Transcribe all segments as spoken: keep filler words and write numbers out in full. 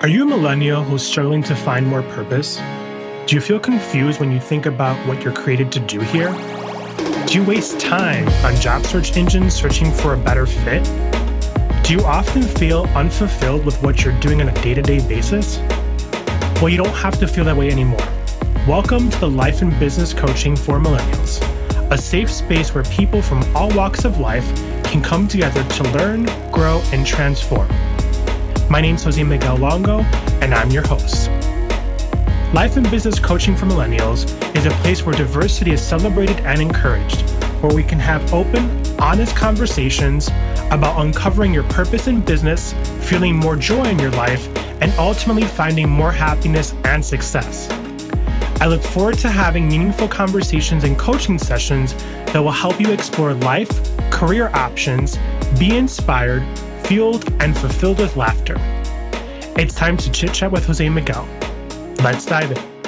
Are you a millennial who's struggling to find more purpose? Do you feel confused when you think about what you're created to do here? Do you waste time on job search engines searching for a better fit? Do you often feel unfulfilled with what you're doing on a day-to-day basis? Well, you don't have to feel that way anymore. Welcome to the Life and Business Coaching for Millennials, a safe space where people from all walks of life can come together to learn, grow, and transform. My name's Jose Miguel Longo, and I'm your host. Life and Business Coaching for Millennials is a place where diversity is celebrated and encouraged, where we can have open, honest conversations about uncovering your purpose in business, feeling more joy in your life, and ultimately finding more happiness and success. I look forward to having meaningful conversations and coaching sessions that will help you explore life, career options, be inspired, fueled, and fulfilled with laughter. It's time to Chit Chat with Jose Miguel. Let's dive in.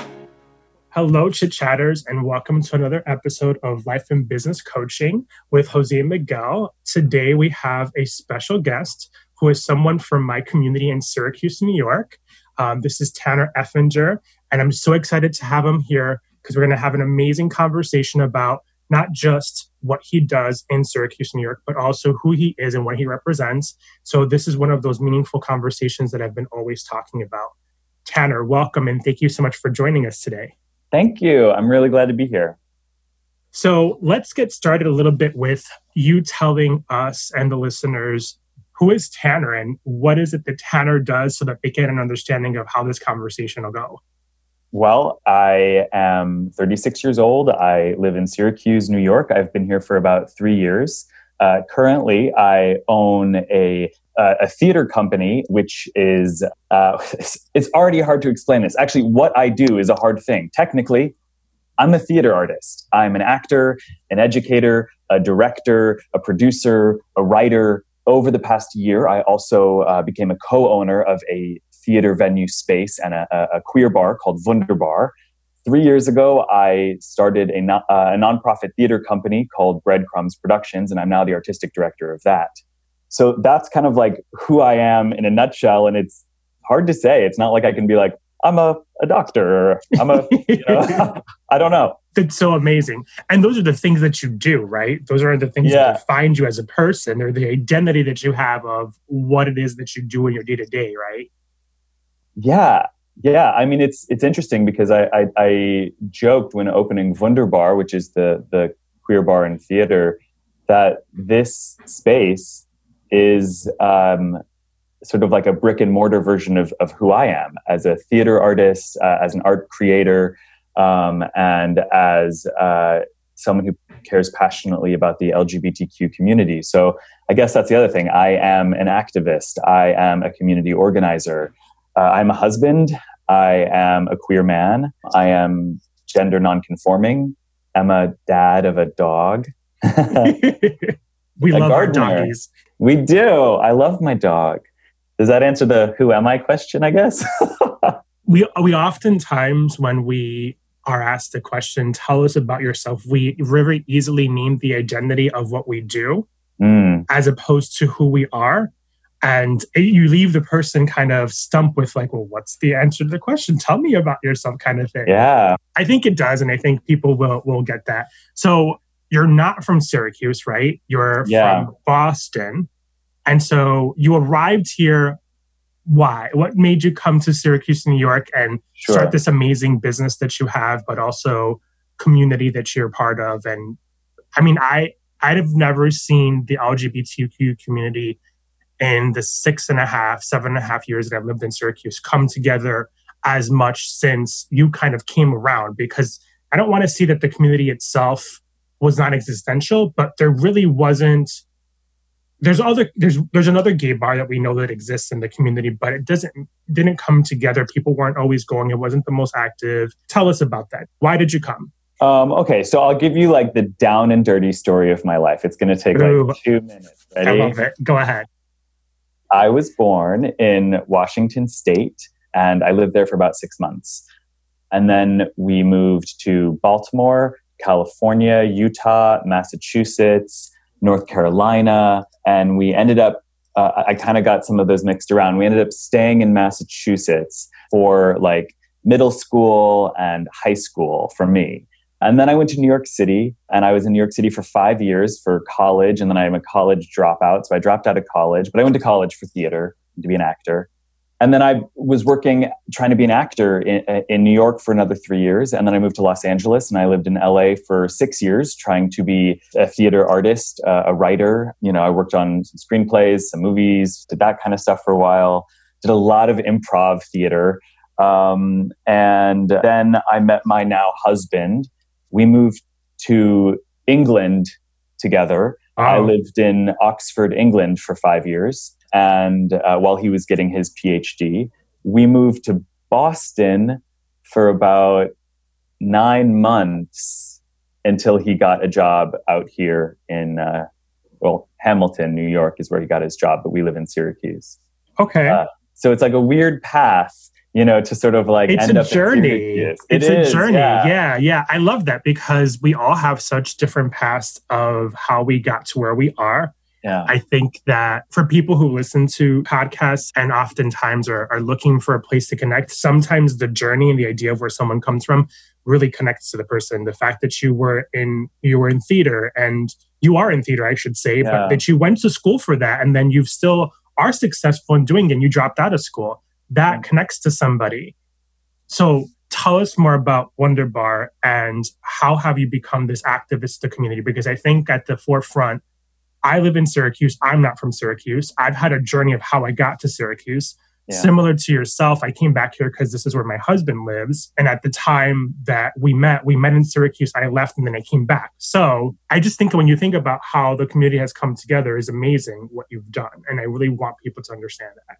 Hello, Chit Chatters, and welcome to another episode of Life and Business Coaching with Jose Miguel. Today, we have a special guest who is someone from my community in Syracuse, New York. Um, this is Tanner Effinger, and I'm so excited to have him here because we're going to have an amazing conversation about not just what he does in Syracuse, New York, but also who he is and what he represents. So this is one of those meaningful conversations that I've been always talking about. Tanner, welcome, and thank you so much for joining us today. Thank you. I'm really glad to be here. So let's get started a little bit with you telling us and the listeners, who is Tanner and what is it that Tanner does so that they get an understanding of how this conversation will go? Well, I am thirty-six years old. I live in Syracuse, New York. I've been here for about three years. Uh, currently, I own a uh, a theater company, which is, uh, it's already hard to explain this. Actually, what I do is a hard thing. Technically, I'm a theater artist. I'm an actor, an educator, a director, a producer, a writer. Over the past year, I also uh, became a co-owner of a theater venue space and a, a queer bar called Wunderbar. Three years ago, I started a, non- uh, a nonprofit theater company called Breadcrumbs Productions, and I'm now the artistic director of that. So that's kind of like who I am in a nutshell, and it's hard to say. It's not like I can be like, I'm a, a doctor, or I'm a, you know, I don't know. That's so amazing. And those are the things that you do, right? Those are the things yeah. that define you as a person, or the identity that you have of what it is that you do in your day-to-day, right? Yeah, yeah. I mean, it's it's interesting because I, I, I joked when opening Wunderbar, which is the, the queer bar and theater, that this space is um, sort of like a brick and mortar version of, of who I am as a theater artist, uh, as an art creator, um, and as uh, someone who cares passionately about the L G B T Q community. So I guess that's the other thing. I am an activist. I am a community organizer. Uh, I'm a husband. I am a queer man. I am gender nonconforming. I'm a dad of a dog. We a love gardener. Our doggies. We do. I love my dog. Does that answer the who am I question, I guess? we we oftentimes, when we are asked the question, tell us about yourself, we very easily name the identity of what we do mm. as opposed to who we are. And you leave the person kind of stumped with like, well, what's the answer to the question? Tell me about yourself kind of thing. Yeah. I think it does. And I think people will will get that. So you're not from Syracuse, right? You're yeah. from Boston. And so you arrived here. Why? What made you come to Syracuse, New York and sure. start this amazing business that you have, but also community that you're part of? And I mean, I, I'd have never seen the L G B T Q community in the six and a half, seven and a half years that I've lived in Syracuse come together as much since you kind of came around, because I don't want to see that the community itself was not existential, but there really wasn't. There's other there's there's another gay bar that we know that exists in the community, but it doesn't didn't come together. People weren't always going. It wasn't the most active. Tell us about that. Why did you come? Um, okay, so I'll give you like the down and dirty story of my life. It's going to take Ooh, like two minutes. Ready? I love it. Go ahead. I was born in Washington State, and I lived there for about six months. And then we moved to Baltimore, California, Utah, Massachusetts, North Carolina, and we ended up uh, I kind of got some of those mixed around. We ended up staying in Massachusetts for like middle school and high school for me. And then I went to New York City, and I was in New York City for five years for college. And then I'm a college dropout. So I dropped out of college, but I went to college for theater to be an actor. And then I was working, trying to be an actor in, in New York for another three years. And then I moved to Los Angeles, and I lived in L A for six years, trying to be a theater artist, uh, a writer. You know, I worked on some screenplays, some movies, did that kind of stuff for a while, did a lot of improv theater. Um, and then I met my now husband. We moved to England together. Oh. I lived in Oxford, England for five years. And uh, while he was getting his PhD, we moved to Boston for about nine months until he got a job out here in, uh, well, Hamilton, New York is where he got his job, but we live in Syracuse. Okay. Uh, so it's like a weird path, you know, to sort of like it's end a up journey. In Syracuse. It's it a is, journey. Yeah. yeah, yeah. I love that because we all have such different paths of how we got to where we are. Yeah. I think that for people who listen to podcasts and oftentimes are, are looking for a place to connect, sometimes the journey and the idea of where someone comes from really connects to the person. The fact that you were in you were in theater and you are in theater, I should say, yeah. but that you went to school for that and then you still are successful in doing it and you dropped out of school. That mm-hmm. connects to somebody. So tell us more about Wunderbar and how have you become this activist to the community? Because I think at the forefront, I live in Syracuse. I'm not from Syracuse. I've had a journey of how I got to Syracuse. Yeah. Similar to yourself, I came back here because this is where my husband lives. And at the time that we met, we met in Syracuse. I left and then I came back. So I just think that when you think about how the community has come together is amazing what you've done. And I really want people to understand that.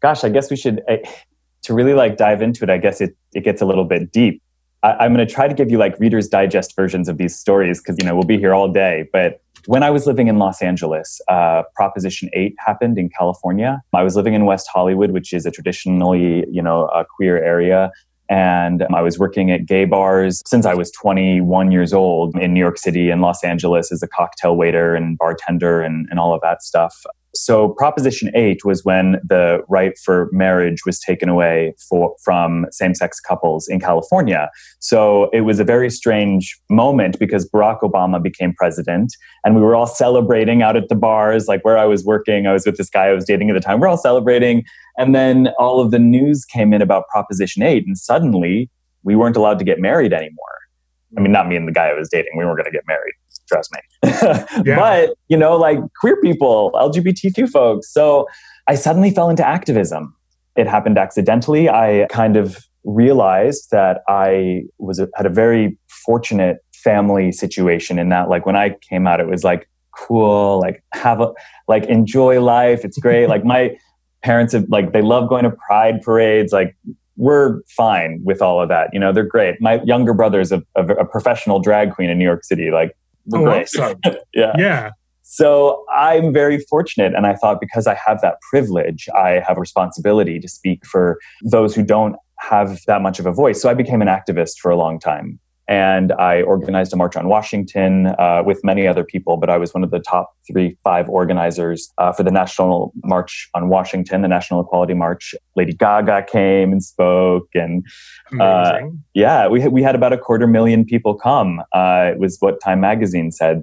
Gosh, I guess we should, I, to really like dive into it, I guess it, it gets a little bit deep. I, I'm going to try to give you like Reader's Digest versions of these stories because, you know, we'll be here all day. But when I was living in Los Angeles, uh, Proposition eight happened in California. I was living in West Hollywood, which is a traditionally, you know, a queer area. And um, I was working at gay bars since I was twenty-one years old in New York City and Los Angeles as a cocktail waiter and bartender and, and all of that stuff. So Proposition eight was when the right for marriage was taken away for, from same-sex couples in California. So it was a very strange moment because Barack Obama became president and we were all celebrating out at the bars, like where I was working. I was with this guy I was dating at the time. We're all celebrating. And then all of the news came in about Proposition eight and suddenly we weren't allowed to get married anymore. I mean, not me and the guy I was dating. We weren't going to get married. Trust me. yeah. But, you know, like queer people, L G B T Q folks. So I suddenly fell into activism. It happened accidentally. I kind of realized that I was a, had a very fortunate family situation in that, like when I came out, it was like, cool, like have a, like enjoy life. It's great. Like my parents have like, they love going to pride parades. Like we're fine with all of that. You know, they're great. My younger brother's a, a, a professional drag queen in New York City. Like, Oh, awesome. yeah. yeah. So I'm very fortunate. And I thought because I have that privilege, I have a responsibility to speak for those who don't have that much of a voice. So I became an activist for a long time. And I organized a march on Washington uh, with many other people, but I was one of the top three, five organizers uh, for the National March on Washington, the National Equality March. Lady Gaga came and spoke. And uh, yeah, we, we had about a quarter million people come. Uh, it was what Time Magazine said.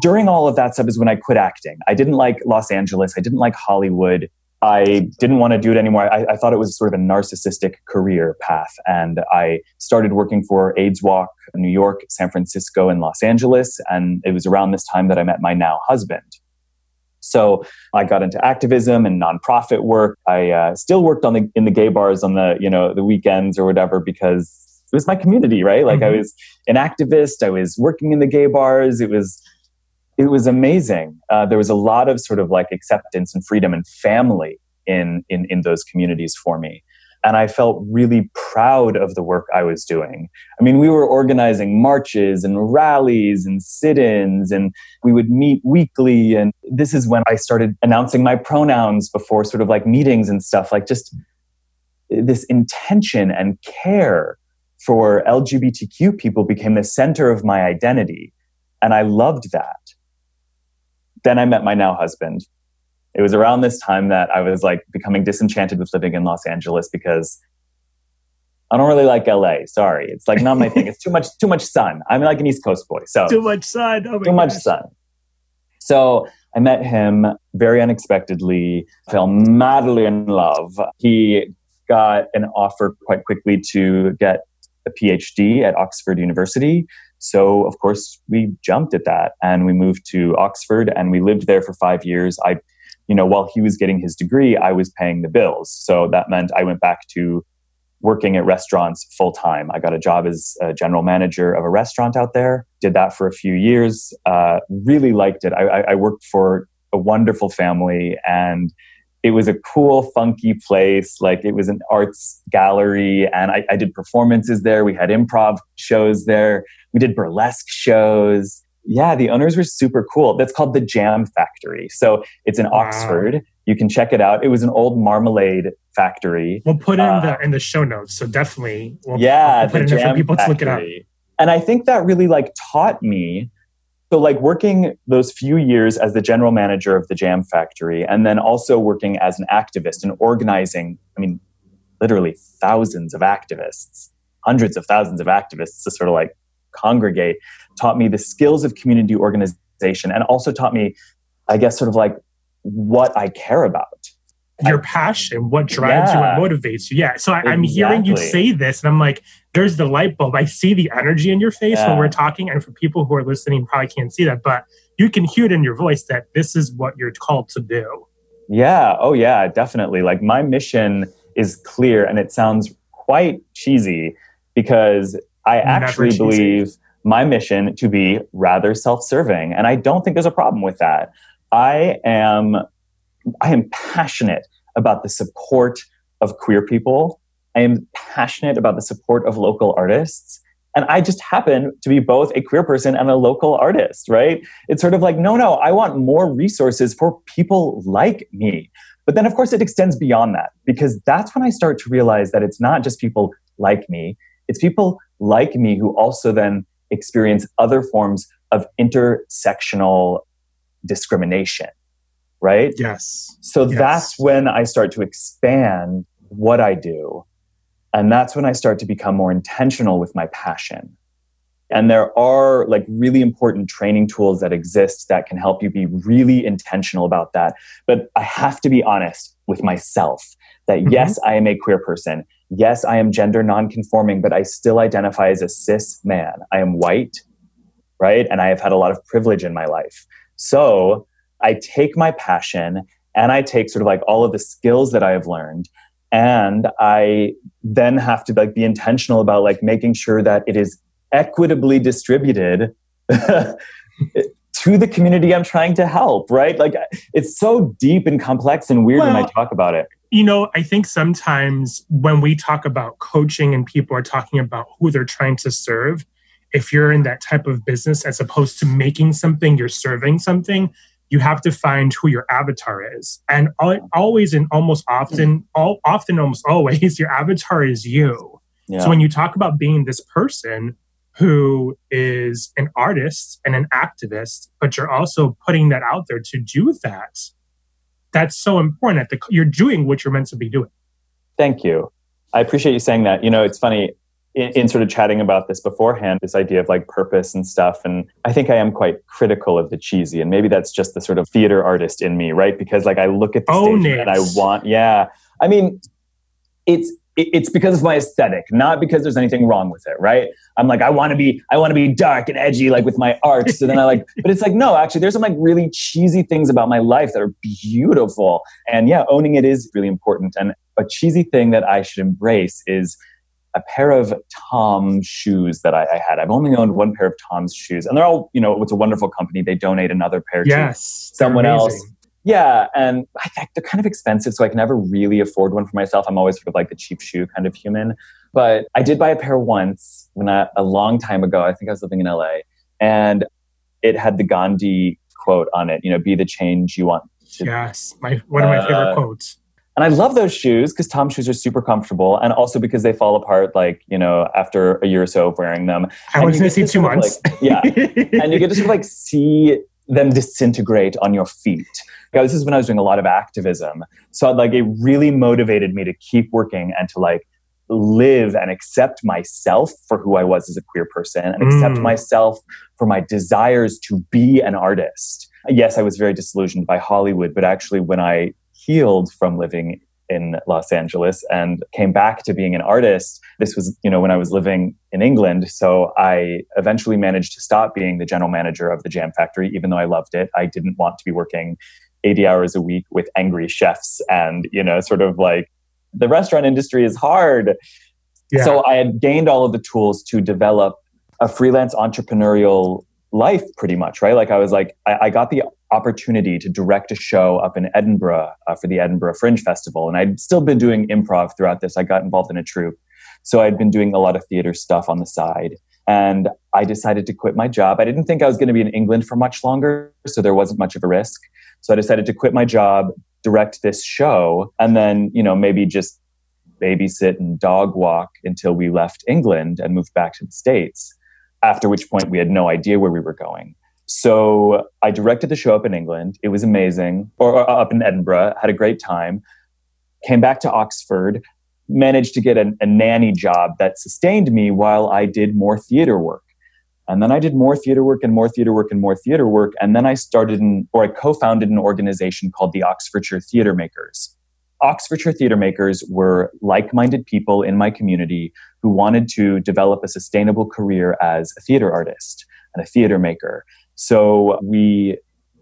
During all of that stuff is when I quit acting. I didn't like Los Angeles. I didn't like Hollywood. I didn't want to do it anymore. I, I thought it was sort of a narcissistic career path. And I started working for AIDS Walk in New York, San Francisco, and Los Angeles. And it was around this time that I met my now husband. So I got into activism and nonprofit work. I uh, still worked on the in the gay bars on the, you know, the weekends or whatever, because it was my community, right? Like mm-hmm. I was an activist. I was working in the gay bars. It was... It was amazing. Uh, there was a lot of sort of like acceptance and freedom and family in, in in those communities for me. And I felt really proud of the work I was doing. I mean, we were organizing marches and rallies and sit-ins and we would meet weekly. And this is when I started announcing my pronouns before sort of like meetings and stuff, like just this intention and care for L G B T Q people became the center of my identity. And I loved that. Then I met my now husband. it was around this time that I was like becoming disenchanted with living in Los Angeles because I don't really like L A. Sorry. It's like not my thing. It's too much, too much sun. I'm like an East Coast boy. So too much sun. Oh my too much gosh. sun. So I met him very unexpectedly, fell madly in love. He got an offer quite quickly to get a PhD at Oxford University. So of course we jumped at that and we moved to Oxford and we lived there for five years. I, you know, while he was getting his degree, I was paying the bills. So that meant I went back to working at restaurants full time. I got a job as a general manager of a restaurant out there, did that for a few years, uh, really liked it. I, I worked for a wonderful family and it was a cool, funky place. Like it was an arts gallery and I, I did performances there. We had improv shows there. We did burlesque shows. Yeah, the owners were super cool. That's called the Jam Factory. So it's in wow. Oxford. You can check it out. It was an old marmalade factory. We'll put in uh, the in the show notes. So definitely, we'll, yeah, we'll put the it in for people factory. to look it up. And I think that really like taught me. So like working those few years as the general manager of the Jam Factory, and then also working as an activist and organizing. I mean, literally thousands of activists, hundreds of thousands of activists to sort of like congregate, taught me the skills of community organization, and also taught me, I guess, sort of like what I care about. Your passion, what drives yeah. you, what motivates you. Yeah. So I, exactly. I'm hearing you say this and I'm like, there's the light bulb. I see the energy in your face yeah. when we're talking. And for people who are listening, probably can't see that, but you can hear it in your voice that this is what you're called to do. Yeah. Oh yeah, definitely. Like my mission is clear and it sounds quite cheesy because I Never actually cheesy. believe my mission to be rather self-serving. And I don't think there's a problem with that. I am I am passionate about the support of queer people. I am passionate about the support of local artists. And I just happen to be both a queer person and a local artist, right? It's sort of like, no, no, I want more resources for people like me. But then, of course, it extends beyond that, because that's when I start to realize that it's not just people like me. It's people like me who also then experience other forms of intersectional discrimination, right? Yes. So yes. that's when I start to expand what I do. And that's when I start to become more intentional with my passion. And there are like really important training tools that exist that can help you be really intentional about that. But I have to be honest with myself that mm-hmm. yes, I am a queer person. Yes, I am gender non-conforming, but I still identify as a cis man. I am white, right? And I have had a lot of privilege in my life. So I take my passion and I take sort of like all of the skills that I have learned, and I then have to like be intentional about like making sure that it is equitably distributed to the community I'm trying to help, right? Like it's so deep and complex and weird well, when I talk about it. You know, I think sometimes when we talk about coaching and people are talking about who they're trying to serve, if you're in that type of business, as opposed to making something, you're serving something. You have to find who your avatar is. And always and almost often, all, often almost always, your avatar is you. Yeah. So when you talk about being this person who is an artist and an activist, but you're also putting that out there to do that, that's so important. That you're doing what you're meant to be doing. Thank you. I appreciate you saying that. You know, it's funny, in, in sort of chatting about this beforehand, this idea of like purpose and stuff. And I think I am quite critical of the cheesy. And maybe that's just the sort of theater artist in me, right? Because like I look at the oh, stage nice. and I want, yeah. I mean, it's it, it's because of my aesthetic, not because there's anything wrong with it, right? I'm like, I want to be, I want to be dark and edgy, like with my art. So then I like, but it's like, no, actually there's some like really cheesy things about my life that are beautiful. And yeah, owning it is really important. And a cheesy thing that I should embrace is a pair of Tom shoes that I, I had. I've only owned one pair of Tom's shoes, and they're all, you know, it's a wonderful company. They donate another pair yes, to someone else. Yeah. And I think they're kind of expensive, so I can never really afford one for myself. I'm always sort of like the cheap shoe kind of human. But I did buy a pair once when I, a long time ago, I think I was living in L A, and it had the Gandhi quote on it, you know, be the change you want to. Yes. My, one of my uh, favorite quotes. And I love those shoes because Tom shoes are super comfortable, and also because they fall apart, like, you know, after a year or so of wearing them. I was going to say two months. Like, yeah. And you get to sort of like see them disintegrate on your feet. Yeah, this is when I was doing a lot of activism. So like it really motivated me to keep working and to like live and accept myself for who I was as a queer person and mm. accept myself for my desires to be an artist. Yes, I was very disillusioned by Hollywood, but actually when I healed from living in Los Angeles and came back to being an artist, this was, you know, when I was living in England. So I eventually managed to stop being the general manager of the Jam Factory, even though I loved it. I didn't want to be working eighty hours a week with angry chefs and, you know, sort of like the restaurant industry is hard. Yeah. So I had gained all of the tools to develop a freelance entrepreneurial life pretty much, right? Like I was like, I, I got the opportunity to direct a show up in Edinburgh uh, for the Edinburgh Fringe Festival. And I'd still been doing improv throughout this. I got involved in a troupe. So I'd been doing a lot of theater stuff on the side. And I decided to quit my job. I didn't think I was going to be in England for much longer. So there wasn't much of a risk. So I decided to quit my job, direct this show, and then, you know, maybe just babysit and dog walk until we left England and moved back to the States. After which point we had no idea where we were going. So I directed the show up in England. It was amazing, or, or up in Edinburgh, had a great time, came back to Oxford, managed to get a, a nanny job that sustained me while I did more theater work. And then I did more theater work and more theater work and more theater work. And then I started an, or I co-founded an organization called the Oxfordshire Theatre Makers. Oxfordshire Theatre Makers were like-minded people in my community who wanted to develop a sustainable career as a theater artist and a theater maker. So we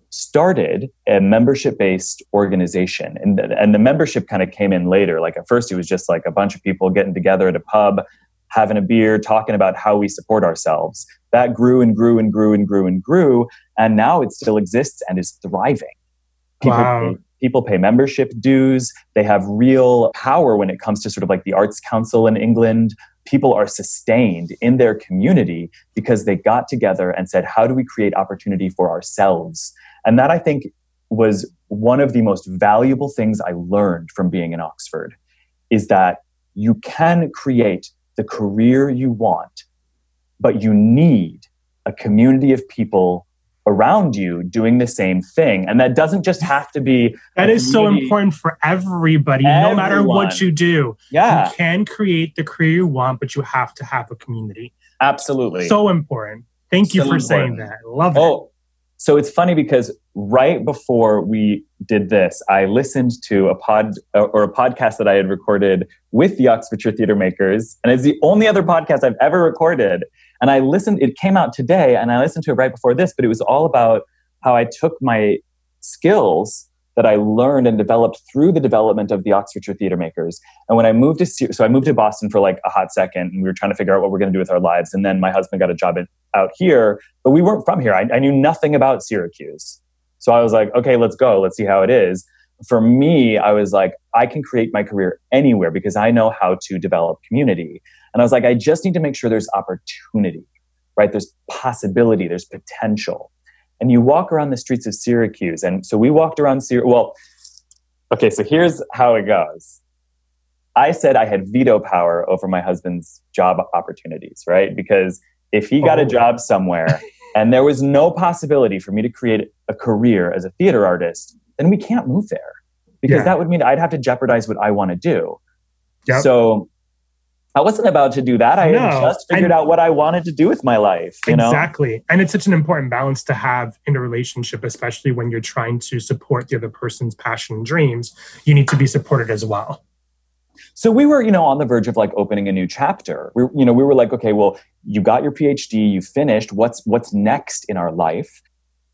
started a membership-based organization, and the, and the membership kind of came in later. Like at first, it was just like a bunch of people getting together at a pub, having a beer, talking about how we support ourselves. That grew and grew and grew and grew and grew, and now it still exists and is thriving. People wow. People pay membership dues. They have real power when it comes to sort of like the Arts Council in England. People are sustained in their community because they got together and said, how do we create opportunity for ourselves? And that, I think, was one of the most valuable things I learned from being in Oxford, is that you can create the career you want, but you need a community of people around you doing the same thing. And that doesn't just have to be... That is so important for everybody, Everyone. No matter what you do. Yeah. You can create the career you want, but you have to have a community. Absolutely. So important. Thank you so for important. saying that. Love oh, it. So it's funny because right before we did this, I listened to a pod or a podcast that I had recorded with the Oxfordshire Theatre Makers. And it's the only other podcast I've ever recorded. And I listened, it came out today, and I listened to it right before this, but it was all about how I took my skills that I learned and developed through the development of the Oxfordshire Theatre Makers. And when I moved to, so I moved to Boston for like a hot second, and we were trying to figure out what we're going to do with our lives. And then my husband got a job in, out here, but we weren't from here. I, I knew nothing about Syracuse. So I was like, okay, let's go. Let's see how it is. For me, I was like, I can create my career anywhere because I know how to develop community. And I was like, I just need to make sure there's opportunity, right? There's possibility, there's potential. And you walk around the streets of Syracuse. And so we walked around Syracuse. Well, okay, so here's how it goes. I said I had veto power over my husband's job opportunities, right? Because if he got oh. a job somewhere and there was no possibility for me to create a career as a theater artist, then we can't move there because yeah. that would mean I'd have to jeopardize what I want to do. Yep. So I wasn't about to do that. I no, had just figured I, out what I wanted to do with my life. You exactly. Know? And it's such an important balance to have in a relationship, especially when you're trying to support the other person's passion and dreams. You need to be supported as well. So we were, you know, on the verge of like opening a new chapter. We, you know, we were like, okay, well, you got your P H D, you finished. What's what's next in our life?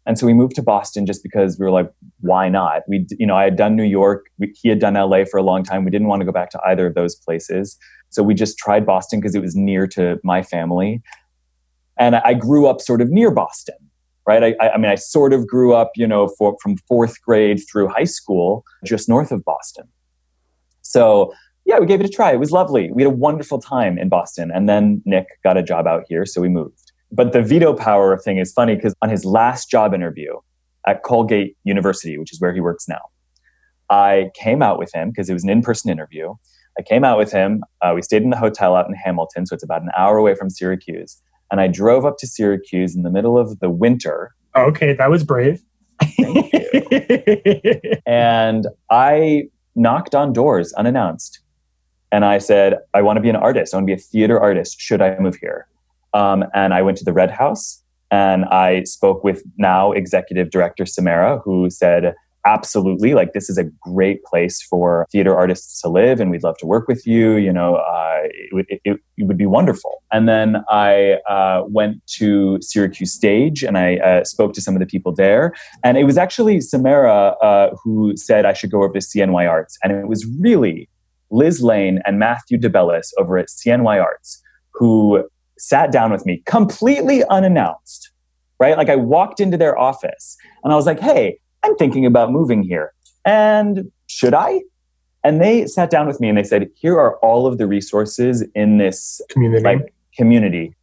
And so we moved to Boston just because we were like, why not? We, you know, I had done New York. We, he had done L A for a long time. We didn't want to go back to either of those places. So we just tried Boston because it was near to my family. And I grew up sort of near Boston, right? I, I mean, I sort of grew up, you know, for, from fourth grade through high school, just north of Boston. So yeah, we gave it a try. It was lovely. We had a wonderful time in Boston. And then Nick got a job out here, so we moved. But the veto power thing is funny because on his last job interview at Colgate University, which is where he works now, I came out with him because it was an in-person interview. I came out with him. Uh, we stayed in the hotel out in Hamilton, so it's about an hour away from Syracuse. And I drove up to Syracuse in the middle of the winter Okay, that was brave. Thank you. And I knocked on doors unannounced. And I said, I want to be an artist. I want to be a theater artist. Should I move here? Um, and I went to the Red House and I spoke with now executive director Samara, who said, absolutely, like, this is a great place for theater artists to live and we'd love to work with you. You know, uh, it, would, it, it would be wonderful. And then I uh, went to Syracuse Stage and I uh, spoke to some of the people there. And it was actually Samara uh, who said I should go over to C N Y Arts. And it was really Liz Lane and Matthew DeBellis over at C N Y Arts, who sat down with me completely unannounced, right? Like, I walked into their office and I was like, hey, I'm thinking about moving here. And should I? And they sat down with me and they said, here are all of the resources in this community. Like, community.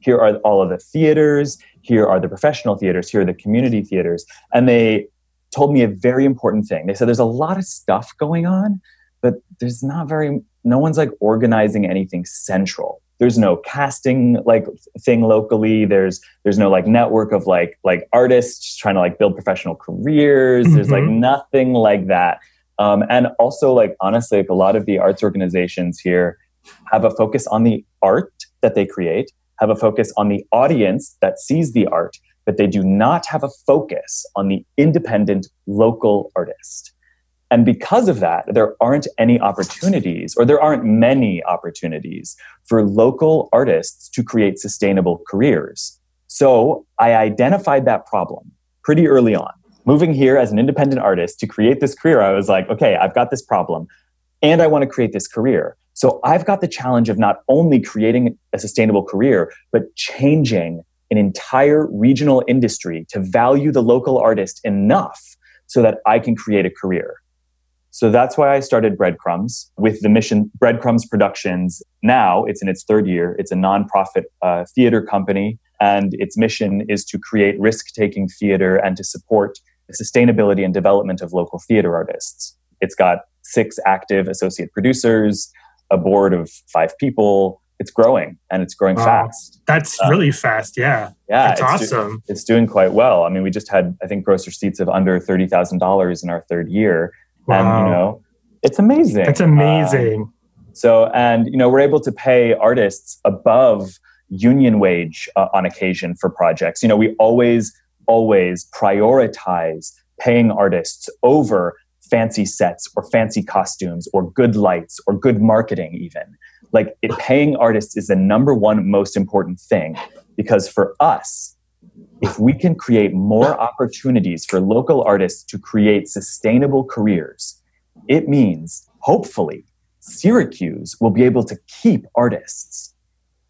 Here are all of the theaters. Here are the professional theaters. Here are the community theaters. And they told me a very important thing. They said, there's a lot of stuff going on, but there's not very, no one's like organizing anything central. There's no casting like thing locally. There's there's no like network of like like artists trying to like build professional careers. Mm-hmm. There's like nothing like that. Um, and also like, honestly, like a lot of the arts organizations here have a focus on the art that they create, have a focus on the audience that sees the art, but they do not have a focus on the independent local artist. And because of that, there aren't any opportunities, or there aren't many opportunities for local artists to create sustainable careers. So I identified that problem pretty early on. Moving here as an independent artist to create this career, I was like, okay, I've got this problem and I want to create this career. So I've got the challenge of not only creating a sustainable career, but changing an entire regional industry to value the local artist enough so that I can create a career. So that's why I started Breadcrumbs with the mission Breadcrumbs Productions. Now it's in its third year. It's a nonprofit uh, theater company, and its mission is to create risk-taking theater and to support the sustainability and development of local theater artists. It's got six active associate producers, a board of five people. It's growing, and it's growing wow. fast. That's um, really fast, yeah. Yeah. That's it's awesome. Do- it's doing quite well. I mean, we just had, I think, gross receipts of under thirty thousand dollars in our third year. Wow. And, you know, it's amazing. It's amazing. Uh, so, and, you know, we're able to pay artists above union wage uh, on occasion for projects. You know, we always, always prioritize paying artists over fancy sets or fancy costumes or good lights or good marketing even. Like, it, paying artists is the number one most important thing, because for us, if we can create more opportunities for local artists to create sustainable careers, it means, hopefully, Syracuse will be able to keep artists.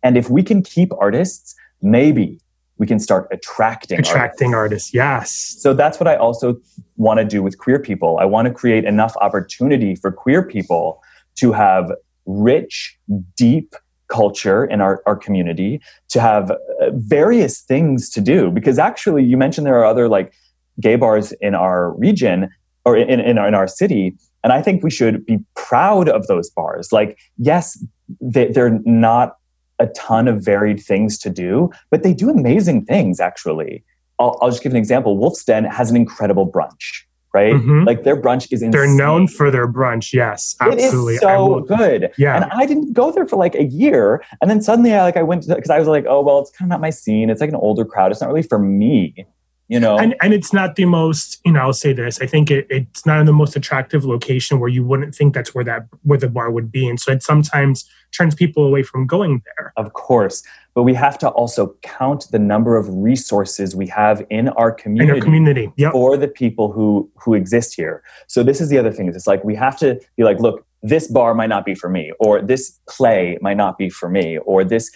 And if we can keep artists, maybe we can start attracting Attracting artists, artists yes. So that's what I also want to do with queer people. I want to create enough opportunity for queer people to have rich, deep culture in our, our community, to have various things to do. Because actually, you mentioned there are other like gay bars in our region or in, in, our, in our city. And I think we should be proud of those bars. Like, yes, they, they're not a ton of varied things to do, but they do amazing things, actually. I'll, I'll just give an example. Wolf's Den has an incredible brunch. Right? Mm-hmm. Like, their brunch is insane. They're known for their brunch. Yes, absolutely. It is so I will, good. Yeah. And I didn't go there for like a year. And then suddenly I, like, I went to, because I was like, oh, well, it's kind of not my scene. It's like an older crowd. It's not really for me, you know? And and it's not the most, you know, I'll say this. I think it, it's not in the most attractive location where you wouldn't think that's where that, where the bar would be. And so it sometimes turns people away from going there. Of course. But we have to also count the number of resources we have in our community, in our community. Yep. For the people who, who exist here. So this is the other thing. It's like, we have to be like, look, this bar might not be for me, or this play might not be for me, or this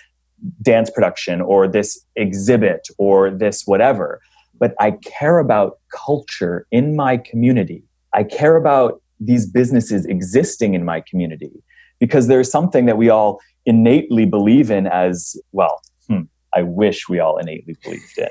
dance production, or this exhibit, or this whatever. But I care about culture in my community. I care about these businesses existing in my community. Because there's something that we all innately believe in as, well, hmm, I wish we all innately believed in,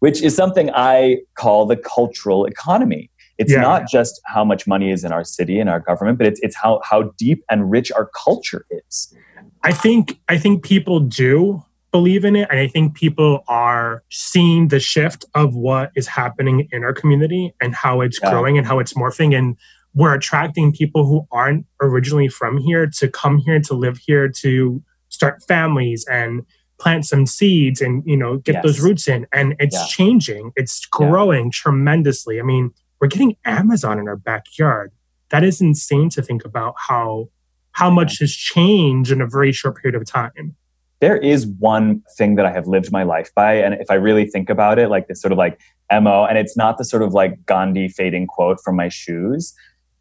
which is something I call the cultural economy. It's yeah. not just how much money is in our city and our government, but it's it's how how deep and rich our culture is. I think I think people do believe in it. And I think people are seeing the shift of what is happening in our community and how it's yeah. growing and how it's morphing. And we're attracting people who aren't originally from here to come here, to live here, to start families and plant some seeds and, you know, get yes. those roots in. And it's yeah. changing. It's growing yeah. tremendously. I mean, we're getting Amazon in our backyard. That is insane to think about how how much yeah. has changed in a very short period of time. There is one thing that I have lived my life by. And if I really think about it, like this sort of like M O, and it's not the sort of like Gandhi fading quote from my shoes.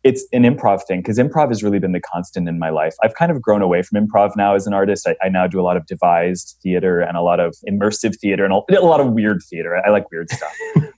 It's an improv thing, because improv has really been the constant in my life. I've kind of grown away from improv now as an artist. I, I now do a lot of devised theater and a lot of immersive theater and a lot of weird theater. I like weird stuff.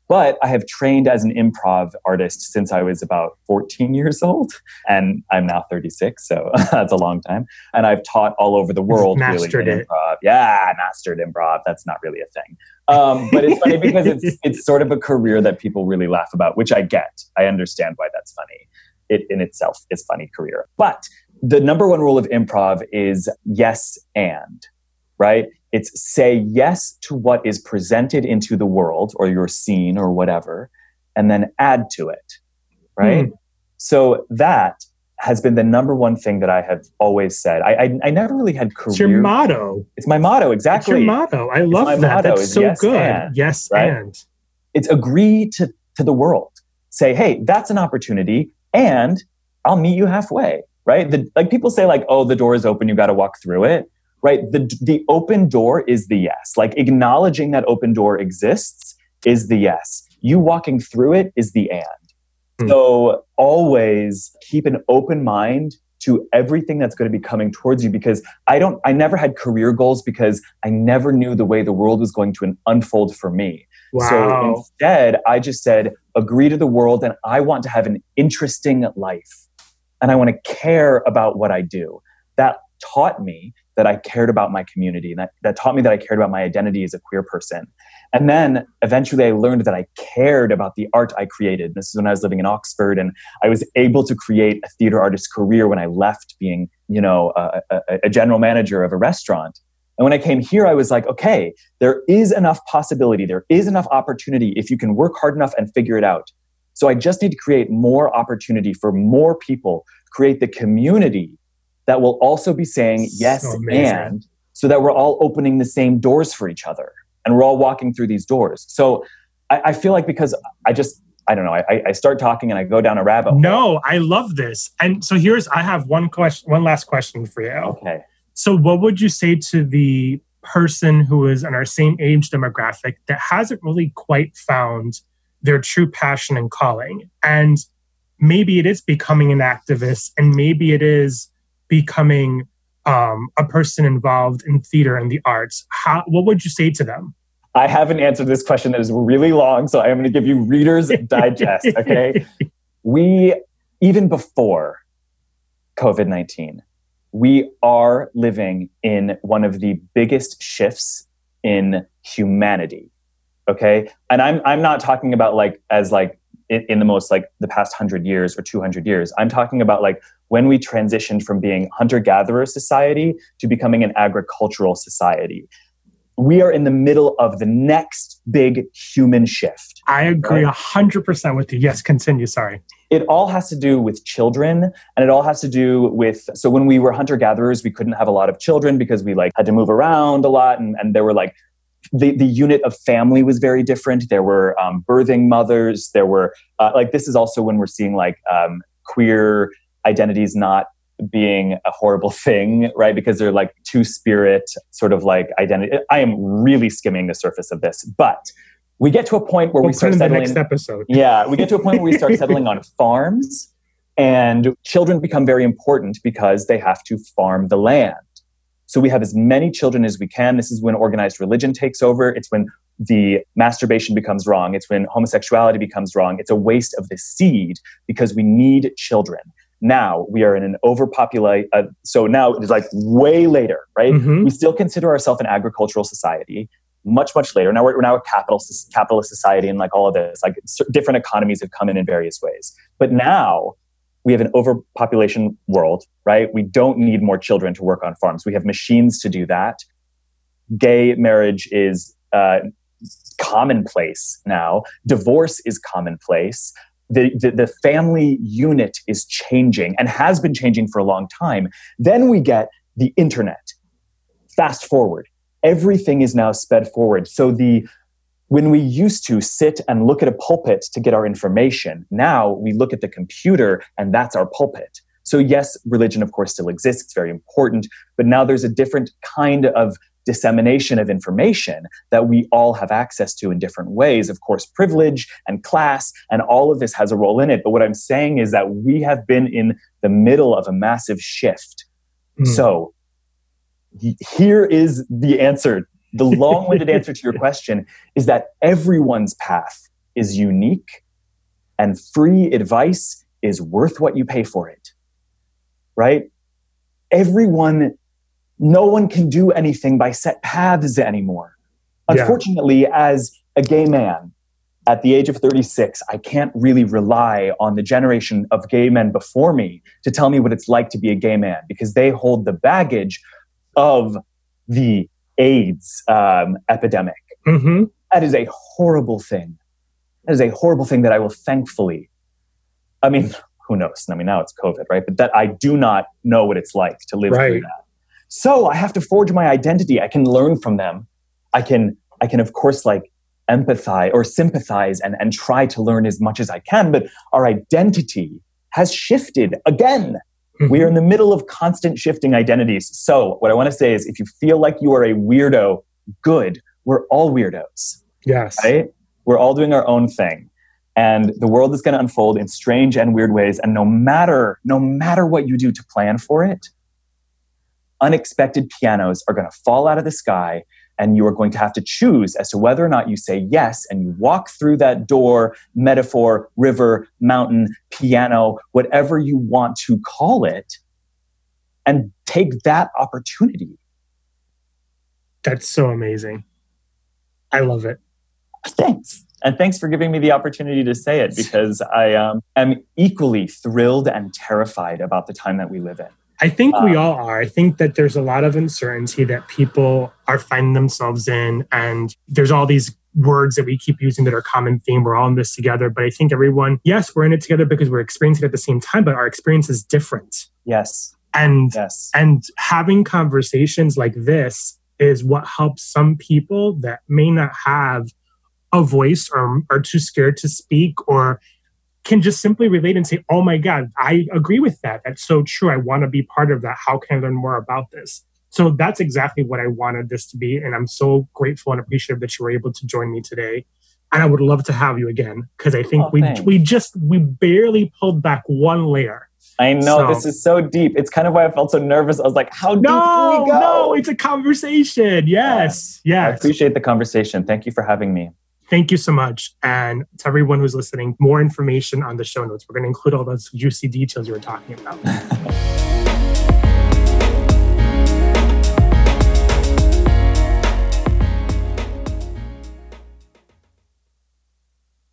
But I have trained as an improv artist since I was about fourteen years old. And I'm now thirty-six, so that's a long time. And I've taught all over the world. Mastered really, it. Improv. Yeah, mastered improv. That's not really a thing. Um, but it's funny because it's it's sort of a career that people really laugh about, which I get. I understand why that's funny. It in itself is a funny career. But the number one rule of improv is yes and, right? It's say yes to what is presented into the world or your scene or whatever, and then add to it, right? Mm. So that has been the number one thing that I have always said. I I, I never really had career. It's your motto. It's my motto, exactly. It's your motto. I love that. Motto That's so yes good. And, yes right? and. It's agree to, to the world. Say, hey, that's an opportunity and I'll meet you halfway, right? The, like people say like, oh, the door is open. You got to walk through it. Right? The the open door is the yes. Like acknowledging that open door exists is the yes. You walking through it is the and. Mm. So always keep an open mind to everything that's going to be coming towards you, because I don't, I never had career goals because I never knew the way the world was going to unfold for me. Wow. So instead, I just said, agree to the world, and I want to have an interesting life, and I want to care about what I do. That taught me that I cared about my community, and that, that taught me that I cared about my identity as a queer person. And then eventually I learned that I cared about the art I created. This is when I was living in Oxford, and I was able to create a theater artist career when I left being, you know, a, a, a general manager of a restaurant. And when I came here, I was like, okay, there is enough possibility. There is enough opportunity if you can work hard enough and figure it out. So I just need to create more opportunity for more people, create the community that will also be saying yes so and, so that we're all opening the same doors for each other. And we're all walking through these doors. So I, I feel like because I just, I don't know, I, I start talking and I go down a rabbit hole. No, I love this. And so here's, I have one question, one last question for you. Okay. So what would you say to the person who is in our same age demographic that hasn't really quite found their true passion and calling? And maybe it is becoming an activist, and maybe it is becoming um, a person involved in theater and the arts. How, what would you say to them? I haven't answered this question that is really long, so I'm going to give you Reader's Digest, okay? We, even before covid nineteen, we are living in one of the biggest shifts in humanity, okay? And I'm I'm not talking about like as like in, in the most like the past one hundred years or two hundred years. I'm talking about like when we transitioned from being hunter-gatherer society to becoming an agricultural society. We are in the middle of the next big human shift. I agree right? one hundred percent with you. Yes, continue. Sorry. It all has to do with children, and it all has to do with... So when we were hunter-gatherers, we couldn't have a lot of children because we like had to move around a lot, and, and there were like... The, the unit of family was very different. There were um, birthing mothers. There were... Uh, like this is also when we're seeing like um, queer identities not being a horrible thing, right? Because they're like two-spirit sort of like identity. I am really skimming the surface of this, but we get to a point where we'll we start in settling. The next episode. Yeah, we get to a point where we start settling on farms, and children become very important because they have to farm the land. So we have as many children as we can. This is when organized religion takes over. It's when the masturbation becomes wrong. It's when homosexuality becomes wrong. It's a waste of the seed because we need children. Now we are in an overpopulate. Uh, so now it's like way later, right? Mm-hmm. We still consider ourselves an agricultural society much, much later. Now we're, we're now a capital, capitalist society, and like all of this, like different economies have come in in various ways. But now we have an overpopulation world, right? We don't need more children to work on farms. We have machines to do that. gay marriage is uh, commonplace now. Divorce is commonplace. The, the the family unit is changing and has been changing for a long time. Then we get the internet. Fast forward. Everything is now sped forward. So the when we used to sit and look at a pulpit to get our information, now we look at the computer and that's our pulpit. So yes, religion, of course, still exists. It's very important. But now there's a different kind of dissemination of information that we all have access to in different ways. Of course, privilege and class and all of this has a role in it. But what I'm saying is that we have been in the middle of a massive shift. Mm. So here is the answer. The long-winded answer to your question is that everyone's path is unique and free advice is worth what you pay for it. Right? Everyone, no one can do anything by set paths anymore. Yeah. Unfortunately, as a gay man at the age of thirty-six, I can't really rely on the generation of gay men before me to tell me what it's like to be a gay man because they hold the baggage of the AIDS um, epidemic. Mm-hmm. That is a horrible thing. That is a horrible thing that I will thankfully, I mean, who knows? I mean, now it's COVID, right? But that I do not know what it's like to live right. through that. So I have to forge my identity. I can learn from them. I can, I can of course, like empathize or sympathize and, and try to learn as much as I can. But our identity has shifted again. Mm-hmm. We are in the middle of constant shifting identities. So what I want to say is if you feel like you are a weirdo, good. We're all weirdos. Yes. Right? We're all doing our own thing. And the world is going to unfold in strange and weird ways. And no matter, no matter what you do to plan for it, unexpected pianos are going to fall out of the sky. And you are going to have to choose as to whether or not you say yes. And you walk through that door, metaphor, river, mountain, piano, whatever you want to call it. And take that opportunity. That's so amazing. I love it. Thanks. And thanks for giving me the opportunity to say it because I um, am equally thrilled and terrified about the time that we live in. I think um, we all are. I think that there's a lot of uncertainty that people are finding themselves in. And there's all these words that we keep using that are common theme. We're all in this together. But I think everyone, yes, we're in it together because we're experiencing it at the same time, but our experience is different. Yes. And, yes. and having conversations like this is what helps some people that may not have a voice or are too scared to speak or can just simply relate and say, oh my God, I agree with that. That's so true. I want to be part of that. How can I learn more about this? So that's exactly what I wanted this to be. And I'm so grateful and appreciative that you were able to join me today. And I would love to have you again because I think oh, we thanks. we just, we barely pulled back one layer. I know, so, this is so deep. It's kind of why I felt so nervous. I was like, how deep no, do we go? No, it's a conversation. Yes, yeah. yes. I appreciate the conversation. Thank you for having me. Thank you so much. And to everyone who's listening, more information on the show notes. We're going to include all those juicy details you were talking about.